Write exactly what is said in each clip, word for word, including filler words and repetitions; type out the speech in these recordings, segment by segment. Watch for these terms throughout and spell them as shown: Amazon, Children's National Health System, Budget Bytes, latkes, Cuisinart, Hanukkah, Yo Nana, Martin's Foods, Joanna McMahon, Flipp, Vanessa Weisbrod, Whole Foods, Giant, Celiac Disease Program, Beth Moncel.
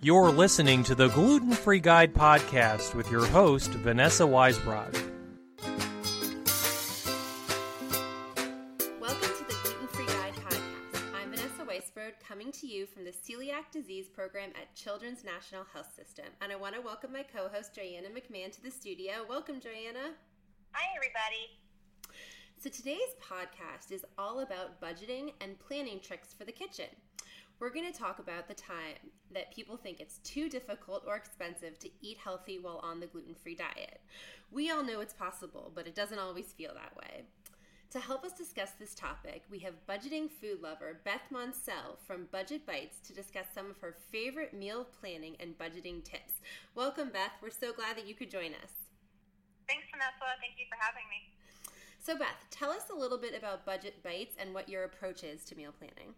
You're listening to the Gluten-Free Guide podcast with your host, Vanessa Weisbrod. Welcome to the Gluten-Free Guide podcast. I'm Vanessa Weisbrod, coming to you from the Celiac Disease Program at Children's National Health System. And I want to welcome my co-host, Joanna McMahon, to the studio. Welcome, Joanna. Hi, everybody. So today's podcast is all about budgeting and planning tricks for the kitchen. We're going to talk about the time that people think it's too difficult or expensive to eat healthy while on the gluten-free diet. We all know it's possible, but it doesn't always feel that way. To help us discuss this topic, we have budgeting food lover Beth Moncel from Budget Bytes to discuss some of her favorite meal planning and budgeting tips. Welcome, Beth. We're so glad that you could join us. Thanks, Vanessa. Thank you for having me. So, Beth, tell us a little bit about Budget Bytes and what your approach is to meal planning.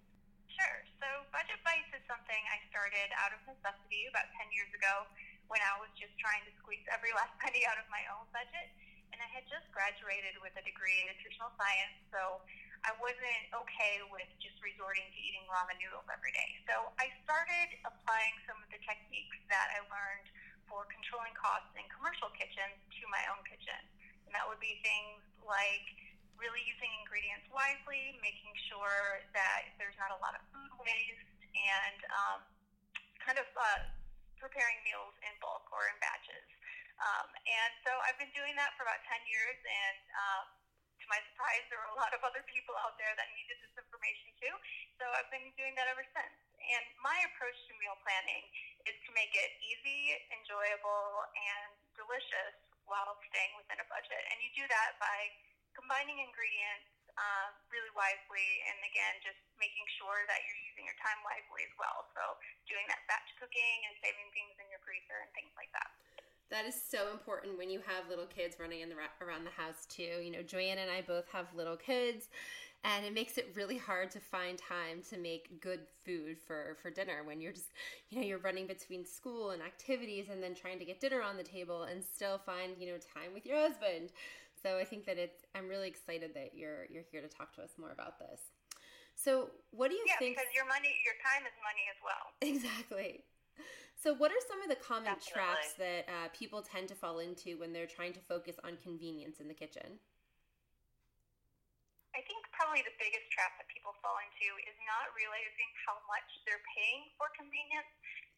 Sure. So Budget Bytes is something I started out of necessity about ten years ago when I was just trying to squeeze every last penny out of my own budget. And I had just graduated with a degree in nutritional science, so I wasn't okay with just resorting to eating ramen noodles every day. So I started applying some of the techniques that I learned for controlling costs in commercial kitchens to my own kitchen. And that would be things like really using ingredients wisely, making sure that there's not a lot of food waste, and um, kind of uh, preparing meals in bulk or in batches. Um, and so I've been doing that for about ten years, and um, to my surprise, there were a lot of other people out there that needed this information too, so I've been doing that ever since. And my approach to meal planning is to make it easy, enjoyable, and delicious while staying within a budget, and you do that by combining ingredients uh, really wisely, and again, just making sure that you're using your time wisely as well. So doing that batch cooking and saving things in your freezer and things like that. That is so important when you have little kids running in the, around the house too. You know, Joanna and I both have little kids, and it makes it really hard to find time to make good food for, for dinner when you're just, you know, you're running between school and activities and then trying to get dinner on the table and still find, you know, time with your husband. So I think that it's, I'm really excited that you're you're here to talk to us more about this. So what do you yeah, think? Yeah, because your money, your time is money as well. Exactly. So what are some of the common Definitely. traps that uh, people tend to fall into when they're trying to focus on convenience in the kitchen? I think probably the biggest trap that people fall into is not realizing how much they're paying for convenience.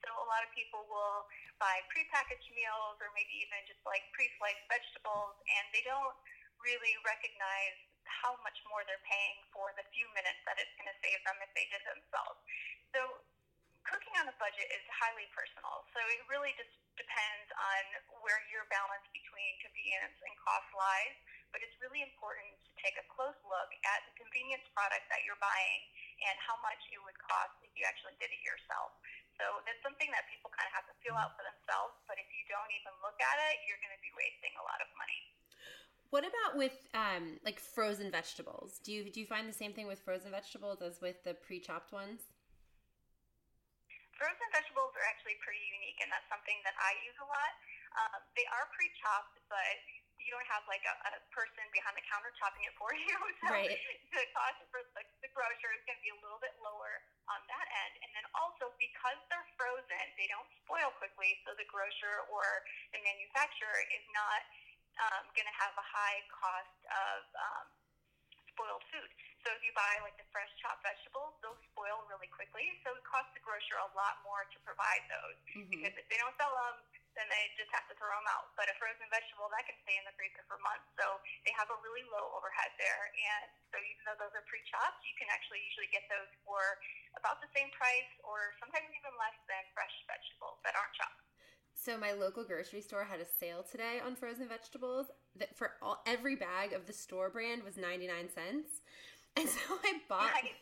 So a lot of people will buy prepackaged meals or maybe even just like pre-sliced vegetables, and they don't really recognize how much more they're paying for the few minutes that it's going to save them if they did themselves. So cooking on a budget is highly personal. So it really just depends on where your balance between convenience and cost lies, but it's really important to take a close look at the convenience product that you're buying and how much it would cost if you actually did it yourself. So that's something that people kind of have to feel out for themselves, but if you don't even look at it, you're going to be wasting a lot of money. What about with um, like frozen vegetables? Do you do you find the same thing with frozen vegetables as with the pre-chopped ones? Frozen vegetables are actually pretty unique, and that's something that I use a lot. Um, they are pre-chopped, but you don't have like a, a person behind the counter chopping it for you, so right. The cost for the, the grocer is going to be a little bit lower on that end. And then also, because they're frozen, they don't spoil quickly, so the grocer or the manufacturer is not um, going to have a high cost of um, spoiled food. So if you buy like the fresh chopped vegetables, they'll spoil really quickly, so it costs the grocer a lot more to provide those, mm-hmm. because if they don't sell them, then they just have to throw them out. But a frozen vegetable, that can stay in the freezer for months, so they have a really low overhead there. And so even though those are pre-chopped, you can actually usually get those for about the same price or sometimes even less than fresh vegetables that aren't chopped. So my local grocery store had a sale today on frozen vegetables that for all, every bag of the store brand was ninety-nine cents. And so I bought, nice.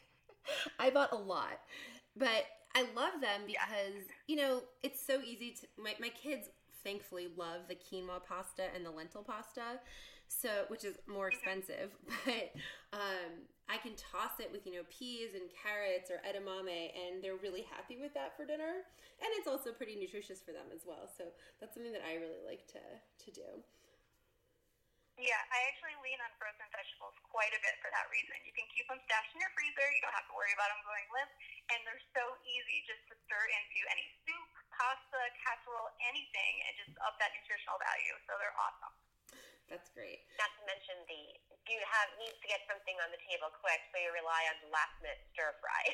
I bought a lot, but I love them because, you know, it's so easy to my, – my kids, thankfully, love the quinoa pasta and the lentil pasta, so which is more expensive. But um, I can toss it with, you know, peas and carrots or edamame, and they're really happy with that for dinner. And it's also pretty nutritious for them as well. So that's something that I really like to, to do. Yeah, I actually lean on frozen vegetables quite a bit for that reason. You can keep them stashed in your freezer. You don't have to worry about them going limp. And they're so easy just to stir into any soup, anything and just up that nutritional value. So they're awesome. That's great. Not to mention the, you have needs to get something on the table quick, so you rely on the last minute stir fry.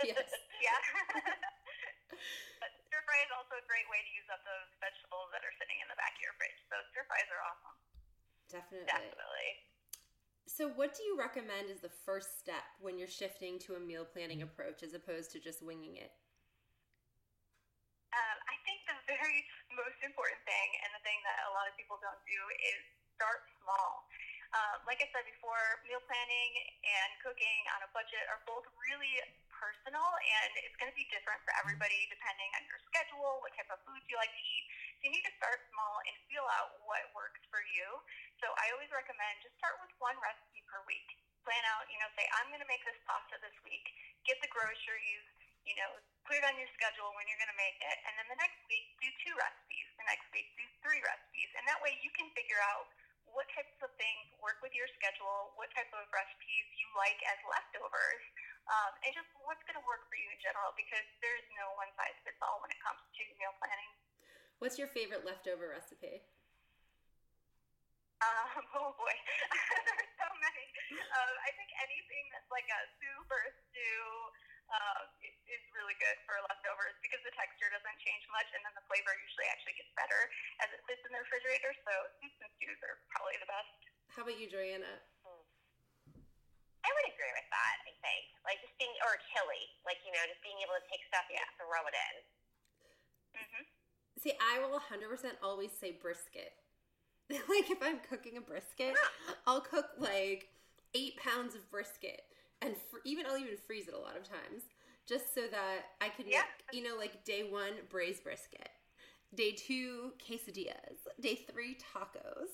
Yes. Yeah. But stir fry is also a great way to use up those vegetables that are sitting in the back of your fridge. So stir fries are awesome. Definitely. Definitely. So what do you recommend is the first step when you're shifting to a meal planning approach as opposed to just winging it? Um, I think the very most important thing, and the thing that a lot of people don't do, is start small. Um, like I said before, meal planning and cooking on a budget are both really personal, and it's going to be different for everybody depending on your schedule, what type of foods you like to eat. So you need to start small and feel out what works for you. So I always recommend just start with one recipe per week. Plan out, you know, say, I'm going to make this pasta this week. Get the groceries, you know, put it on your schedule when you're going to make it. And then the next week, do two recipes. The next week, do three recipes. And that way you can figure out what types of things work with your schedule, what type of recipes you like as leftovers, um, and just what's going to work for you in general, because there's no one-size-fits-all when it comes to meal planning. What's your favorite leftover recipe? Um, oh, boy. There's so many. Um, I think anything that's like a soup or a stew um, is really good for leftovers, because the texture doesn't change much, and then the flavor usually actually gets better as it sits in the refrigerator, so soups and stews are probably the best. How about you, Joanna? I would agree with that, I think. Like just being, or chili, like, you know, just being able to take stuff and yeah. just throw it in. Mm-hmm. See, I will one hundred percent always say brisket. Like, if I'm cooking a brisket, I'll cook, like, eight pounds of brisket. And fr- even I'll even freeze it a lot of times just so that I can yeah. make, you know, like, day one, braised brisket. Day two, quesadillas. Day three, tacos.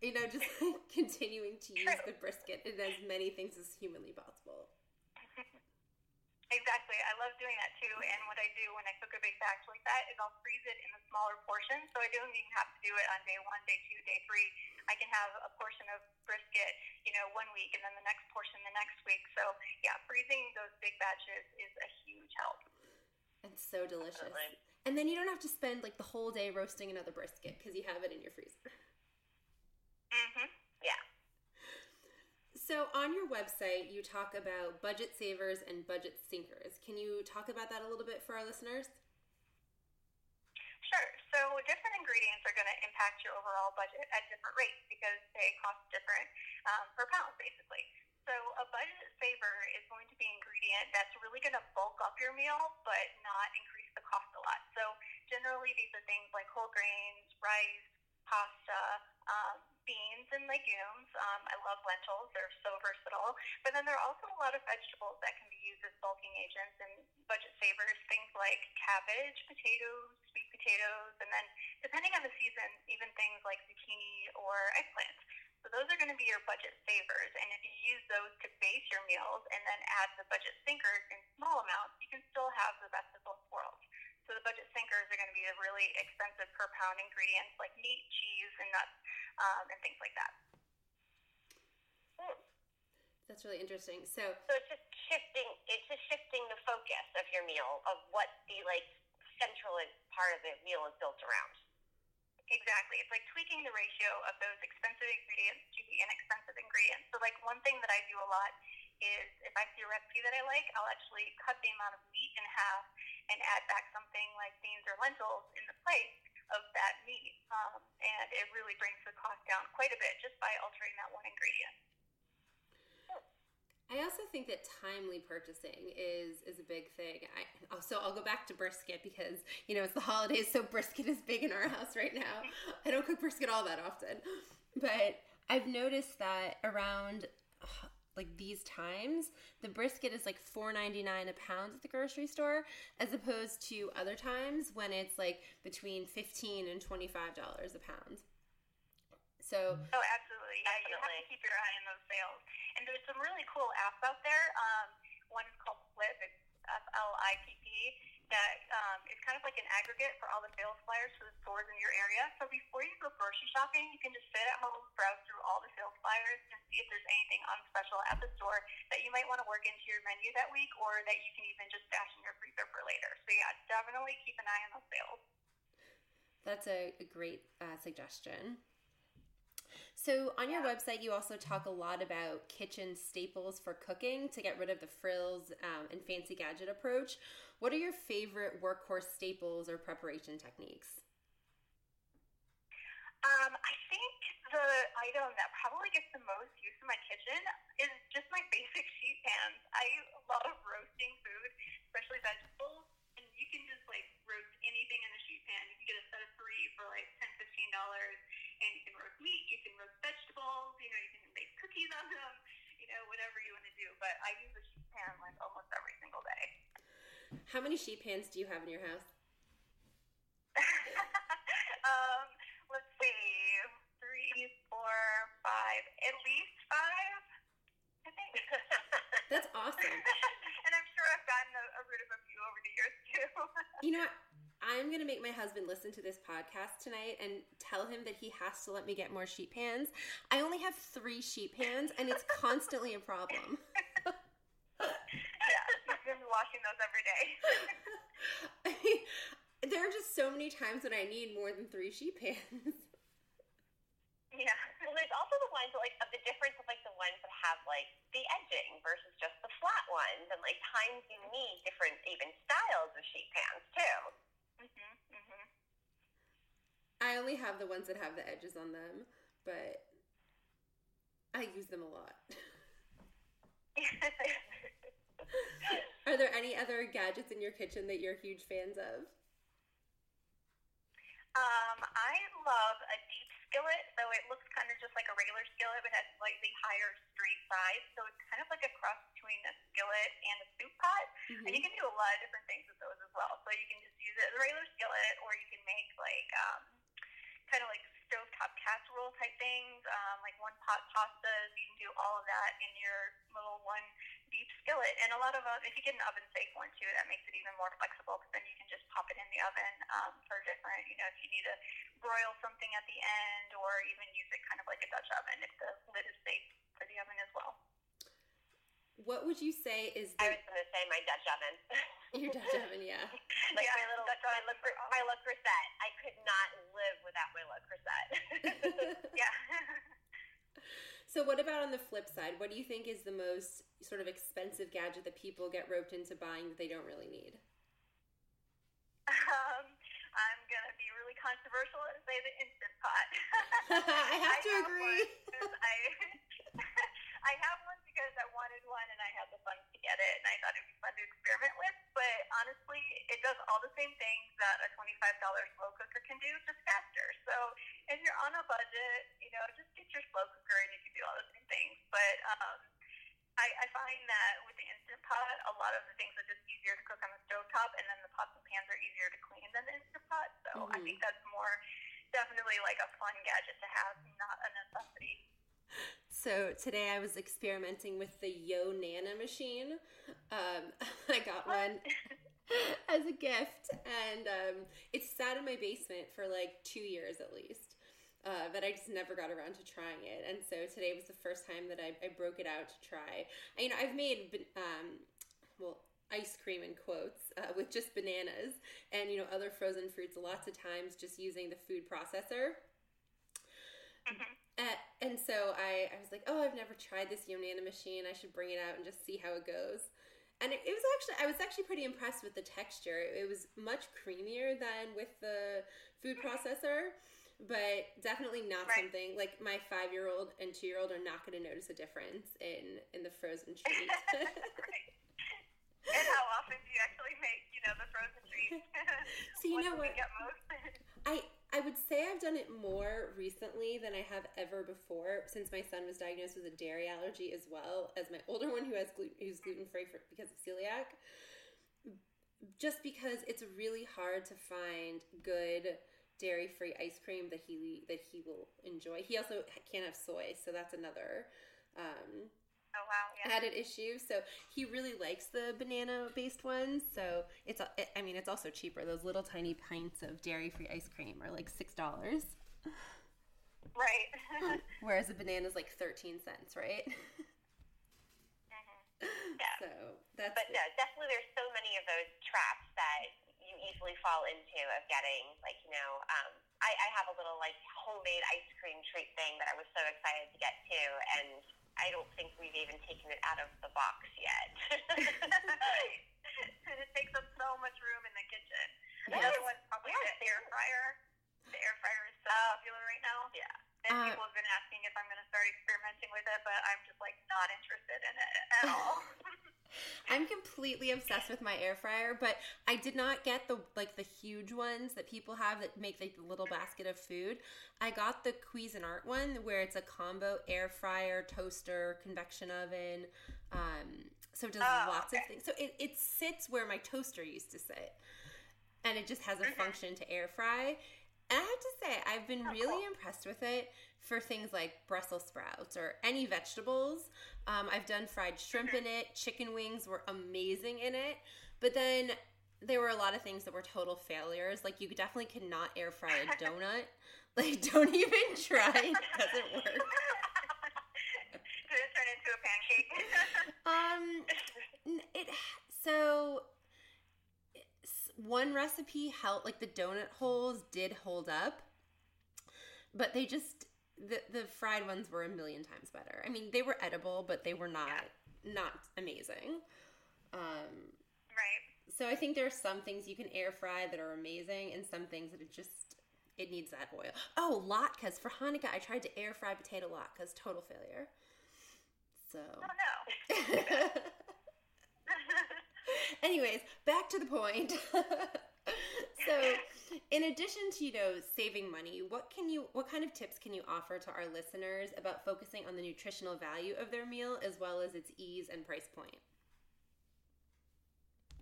You know, just like, continuing to use the brisket in as many things as humanly possible. Exactly. I love doing that, too. And what I do when I cook a big batch like that is I'll freeze it in a smaller portion, so I don't even have to do it on day one, day two, day three. I can have a portion of brisket, you know, one week, and then the next portion the next week. So, yeah, freezing those big batches is a huge help. It's so delicious. Absolutely. And then you don't have to spend, like, the whole day roasting another brisket because you have it in your freezer. Mm-hmm. Yeah. So on your website, you talk about budget savers and budget sinkers. Can you talk about that a little bit for our listeners? Sure. So different ingredients are going to impact your overall budget at different rates because they cost different um, per pound, basically. So a budget saver is going to be an ingredient that's really going to bulk up your meal but not increase the cost a lot. So generally, these are things like whole grains, rice, pasta, um, beans and legumes. Um, I love lentils. They're so versatile. But then there are also a lot of vegetables that can be used as bulking agents and budget savers, things like cabbage, potatoes, sweet potatoes, and then depending on the season, even things like zucchini or eggplant. So those are going to be your budget savers, and if you use those to base your meals and then add the budget sinkers in small amounts, you can still have the best of both worlds. So the budget sinkers are going to be the really expensive per pound ingredients like meat, cheese, and nuts, um, and things like that. Hmm. That's really interesting. So, so it's just shifting. It's just shifting the focus of your meal, of what the like central part of the meal is built around. Exactly. It's like tweaking the ratio of those expensive ingredients to the inexpensive ingredients. So like one thing that I do a lot is if I see a recipe that I like, I'll actually cut the amount of meat in half and add back something like beans or lentils in the place of that meat. Um, and it really brings the cost down quite a bit just by altering that one ingredient. I also think that timely purchasing is is a big thing. I, so I'll go back to brisket because, you know, it's the holidays, so brisket is big in our house right now. I don't cook brisket all that often. But I've noticed that around – like these times, the brisket is like four ninety-nine a pound at the grocery store, as opposed to other times when it's like between fifteen and twenty-five dollars a pound. So oh, absolutely, yeah, definitely. You have to keep your eye on those sales. And there's some really cool apps out there. Um, one is called Flipp. It's F L I P P. That um, it's kind of like an aggregate for all the sales flyers for the stores in your area. So before you go grocery shopping, you can just sit at home, browse through all the sales flyers, and see if there's anything on special at the store that you might want to work into your menu that week, or that you can even just stash in your freezer for later. So yeah, definitely keep an eye on the sales. That's a, a great uh, suggestion. So on your yeah. website, you also talk a lot about kitchen staples for cooking to get rid of the frills um, and fancy gadget approach. What are your favorite workhorse staples or preparation techniques? Um, I think the item that probably gets the most use in my kitchen is just my basic sheet pans. I love roasting food, especially vegetables, and you can just like roast anything in the sheet pan. You can get a set of three for like ten dollars, fifteen dollars, and you can roast meat, you can roast vegetables, you know, you can make cookies on them, you know, whatever you want to do. But I use a sheet pan like almost every single day. How many sheet pans do you have in your house? um... Let's see, three, four, five, at least five, I think. That's awesome. And I'm sure I've gotten a, a rid of a few over the years, too. You know what? I'm going to make my husband listen to this podcast tonight and tell him that he has to let me get more sheet pans. I only have three sheet pans, and it's constantly a problem. Yeah, he's been washing those every day. I mean, there are just so many times that I need more than three sheet pans. Yeah. Well, there's also the ones, that, like, of the difference of, like, the ones that have, like, the edging versus just the flat ones. And, like, times you need different even styles of sheet pans, too. Mm-hmm. Mm-hmm. I only have the ones that have the edges on them, but I use them a lot. Are there any other gadgets in your kitchen that you're huge fans of? Um, I love a deep skillet, so it looks kind of just like a regular skillet, but has slightly higher straight sides, so it's kind of like a cross between a skillet and a soup pot, mm-hmm. and you can do a lot of different things with those as well, so you can just use it as a regular skillet, or you can make, like, um, kind of like stovetop casserole type things, um, like one-pot pastas. You can do all of that in your little one deep skillet, and a lot of, uh, if you get an oven safe one, too, that makes it even more flexible, because then you can just pop it in the oven um, for different, you know, if you need to broil something at the end, or even use it kind of like a Dutch oven if the lid is safe for the oven as well. What would you say is the... I was going to say my Dutch oven. Your Dutch oven, yeah. Like yeah, my little, Dutch my, oven. Look, my La Crusette. I could not live without my La Crusette. Yeah. So what about on the flip side? What do you think is the most sort of expensive gadget that people get roped into buying that they don't really need? Um, I'm going to be really controversial and say the Instant Pot. I have to I agree. Have I, I have one. Because I wanted one and I had the funds to get it and I thought it would be fun to experiment with, but honestly it does all the same things that a twenty-five dollars slow cooker can do, just faster. So if you're on a budget, you know, just get your slow cooker and you can do all the same things. But um, I, I find that with the Instant Pot, a lot of the things are just easier to cook on the stovetop, and then the pots and pans are easier to clean than the Instant Pot. So mm-hmm. I think that's more definitely like a fun gadget to have, not a necessity. So today I was experimenting with the Yo Nana machine. Um, I got one as a gift, and um, it sat in my basement for like two years at least, uh, but I just never got around to trying it. And so today was the first time that I, I broke it out to try. I, you know, I've made um, well ice cream in quotes uh, with just bananas and you know other frozen fruits lots of times just using the food processor. Mm-hmm. Uh, and so I, I was like, oh, I've never tried this Yo Nana machine. I should bring it out and just see how it goes. And it, it was actually, I was actually pretty impressed with the texture. It, it was much creamier than with the food processor, but definitely not right. something like my five-year-old and two-year-old are not going to notice a difference in, in the frozen treat. Right. And how often do you actually make, you know, the frozen treat? So you what know what? Most? I. I would say I've done it more recently than I have ever before, since my son was diagnosed with a dairy allergy, as well as my older one who has gluten, who's gluten-free for, because of celiac, just because it's really hard to find good dairy-free ice cream that he that he will enjoy. He also can't have soy, so that's another um, oh, wow, yeah. added issue. So he really likes the banana-based ones. So it's, I mean, it's also cheaper. Those little tiny pints of dairy-free ice cream are like six dollars. Right. Whereas a banana is like thirteen cents, right? Mm-hmm. Yeah. So that's. But no, definitely there's so many of those traps that you easily fall into of getting, like, you know, um, I, I have a little, like, homemade ice cream treat thing that I was so excited to get to, and I don't think we've even taken it out of the box yet. Because it takes up so much room in the kitchen. The yes. other one's probably yes. the air fryer. The air fryer is so uh, popular right now. Yeah. And uh, people have been asking if I'm going to start experimenting with it, but I'm just, like, not interested in it at all. I'm completely obsessed with my air fryer, but I did not get the, like, the huge ones that people have that make like the little basket of food. I got the Cuisinart one where it's a combo air fryer, toaster, convection oven. Um, so it does oh, lots okay. of things. So it, it sits where my toaster used to sit, and it just has a function to air fry. And I have to say, I've been oh, really cool. impressed with it for things like Brussels sprouts or any vegetables. Um, I've done fried shrimp in it. Chicken wings were amazing in it. But then there were a lot of things that were total failures. Like, you definitely cannot air fry a donut. Like, don't even try. It doesn't work. Did it turn into a pancake? um, it so... One recipe held, like the donut holes did hold up, but they just, the, the fried ones were a million times better. I mean, they were edible, but they were not, yeah. not amazing. Um, right. So I think there are some things you can air fry that are amazing, and some things that it just, it needs that oil. Oh, latkes. For Hanukkah, I tried to air fry potato latkes. Total failure. So. Oh, no. Anyways, back to the point. So, in addition to, you know, saving money, what can you, what kind of tips can you offer to our listeners about focusing on the nutritional value of their meal as well as its ease and price point?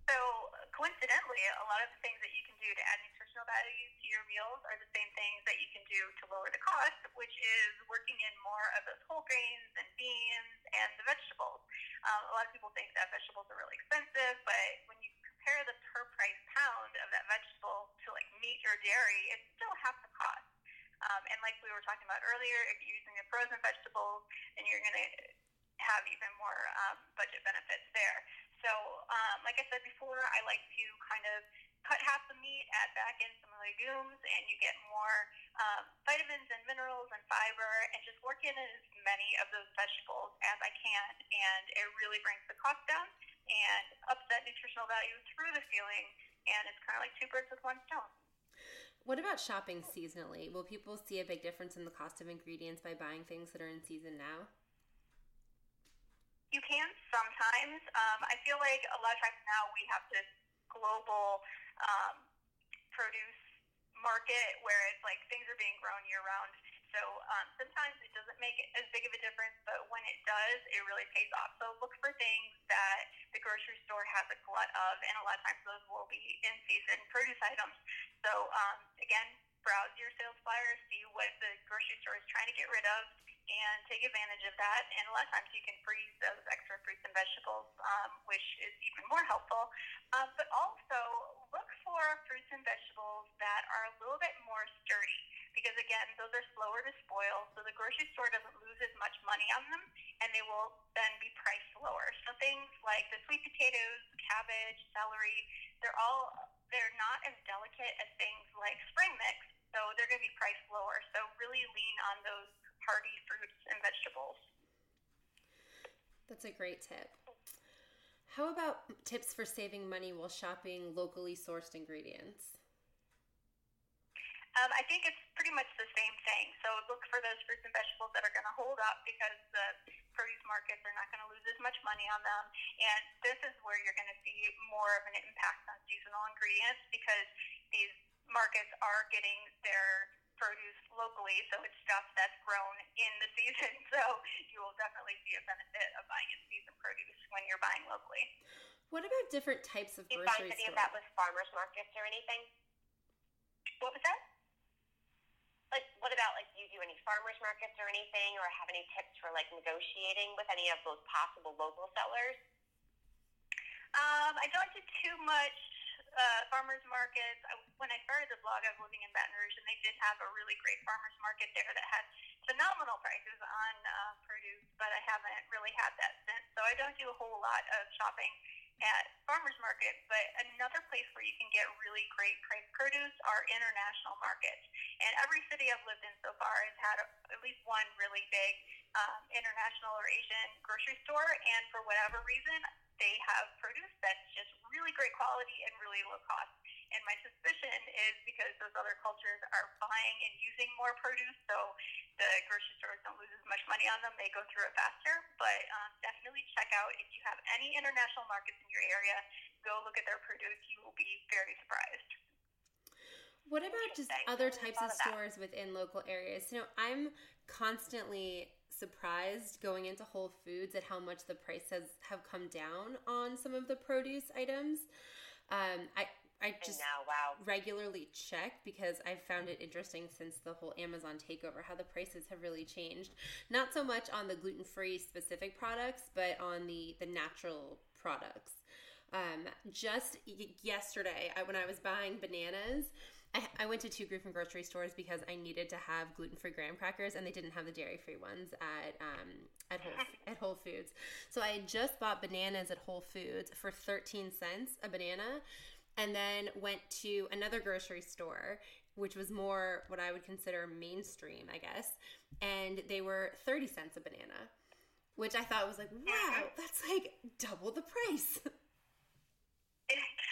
So, coincidentally, a lot of the things that you can do to add nutritional value to your meals are the same things that you can do to lower the cost, which is working in more of those whole grains and beans and the vegetables. Um, a lot of people think that vegetables are really expensive, but when you compare the per price pound of that vegetable to, like, meat or dairy, it's still half the cost. Um, and like we were talking about earlier, if you're using the frozen vegetables, then you're going to have even more um, budget benefits there. So, um, like I said before, I like to kind of cut half the meat, add back in some legumes, and you get more um, vitamins and minerals and fiber, and just work in as many of those vegetables as I can. And it really brings the cost down and ups that nutritional value through the ceiling, and it's kind of like two birds with one stone. What about shopping seasonally? Will people see a big difference in the cost of ingredients by buying things that are in season now? You can sometimes. Um, I feel like a lot of times now we have this global um, produce market where it's like things are being grown year-round. So um, sometimes it doesn't make as big of a difference, but when it does, it really pays off. So look for things that the grocery store has a glut of, and a lot of times those will be in-season produce items. So um, again, browse your sales flyers, see what the grocery store is trying to get rid of, and take advantage of that. And a lot of times you can freeze those extra fruits and vegetables, um, which is even more helpful. Um, but also look for fruits and vegetables that are a little bit more sturdy, because again, those are slower to spoil. So the grocery store doesn't lose as much money on them, and they will then be priced lower. So things like the sweet potatoes, cabbage, celery, they're all, they're not as delicate as things like spring mix. So they're going to be priced lower. So really lean on those hearty fruits and vegetables. That's a great tip. How about tips for saving money while shopping locally sourced ingredients? Um, I think it's pretty much the same thing. So look for those fruits and vegetables that are going to hold up, because the produce markets are not going to lose as much money on them. And this is where you're going to see more of an impact on seasonal ingredients, because these markets are getting their produce locally, so it's stuff that's grown in the season. So you will definitely see a benefit of buying in season produce when you're buying locally. What about different types of grocery stores? Do you find any of that with farmers markets or anything? What was that? Like, what about, like, do you do any farmers markets or anything, or have any tips for, like, negotiating with any of those possible local sellers? Um, I don't do too much Uh, farmers markets. I, when I started the blog, I was living in Baton Rouge, and they did have a really great farmers market there that had phenomenal prices on uh, produce, but I haven't really had that since. So I don't do a whole lot of shopping at farmers market, but another place where you can get really great fresh produce are international markets. And every city I've lived in so far has had a, at least one really big um, international or Asian grocery store, and for whatever reason, they have produce that's just really great quality and really low cost. And my suspicion is because those other cultures are buying and using more produce, so the grocery stores don't lose as much money on them. They go through it faster. But um, definitely check out, if you have any international markets in your area, go look at their produce. You will be very surprised. What about just other types of stores within local areas? You know, I'm constantly surprised going into Whole Foods at how much the prices have come down on some of the produce items. Um, I I just now, wow. regularly check because I've found it interesting since the whole Amazon takeover how the prices have really changed. Not so much on the gluten-free specific products, but on the, the natural products. Um, just y- yesterday, I, when I was buying bananas, I, I went to two different grocery stores because I needed to have gluten-free graham crackers, and they didn't have the dairy-free ones at um, at Whole at Whole Foods. So I had just bought bananas at Whole Foods for thirteen cents a banana, and then went to another grocery store, which was more what I would consider mainstream, I guess, and they were thirty cents a banana, which I thought was like, wow, that's like double the price.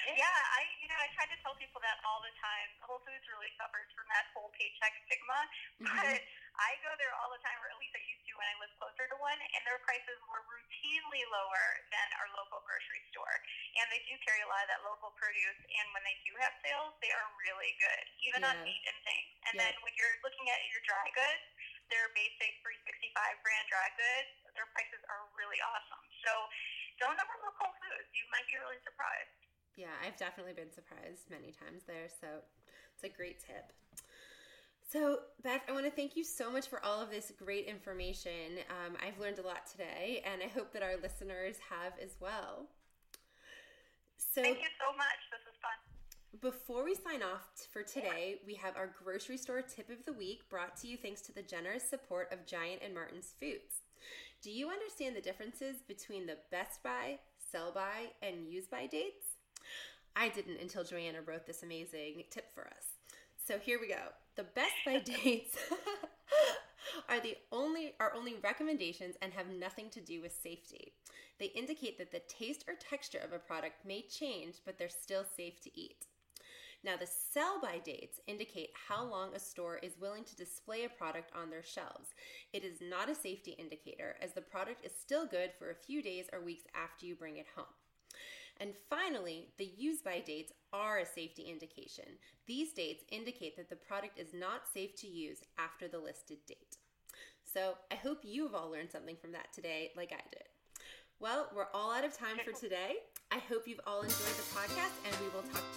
Yeah, I you know I try to tell people that all the time. Whole Foods really suffers from that whole paycheck stigma, but mm-hmm. I go there all the time, or at least I used to when I lived closer to one, and their prices were routinely lower than our local grocery store. And they do carry a lot of that local produce, and when they do have sales, they are really good, even yeah. on meat and things. And yeah. then when you're looking at your dry goods, their basic three sixty-five brand dry goods, their prices are really awesome. So don't overlook Whole Foods. You might be really surprised. Yeah, I've definitely been surprised many times there, so it's a great tip. So, Beth, I want to thank you so much for all of this great information. Um, I've learned a lot today, and I hope that our listeners have as well. So, thank you so much. This was fun. Before we sign off for today, we have our grocery store tip of the week brought to you thanks to the generous support of Giant and Martin's Foods. Do you understand the differences between the best buy, sell by, and use by dates? I didn't until Joanna wrote this amazing tip for us. So here we go. The best buy dates are the only are only recommendations and have nothing to do with safety. They indicate that the taste or texture of a product may change, but they're still safe to eat. Now, the sell by dates indicate how long a store is willing to display a product on their shelves. It is not a safety indicator, as the product is still good for a few days or weeks after you bring it home. And finally, the use-by dates are a safety indication. These dates indicate that the product is not safe to use after the listed date. So I hope you've all learned something from that today, like I did. Well, we're all out of time for today. I hope you've all enjoyed the podcast, and we will talk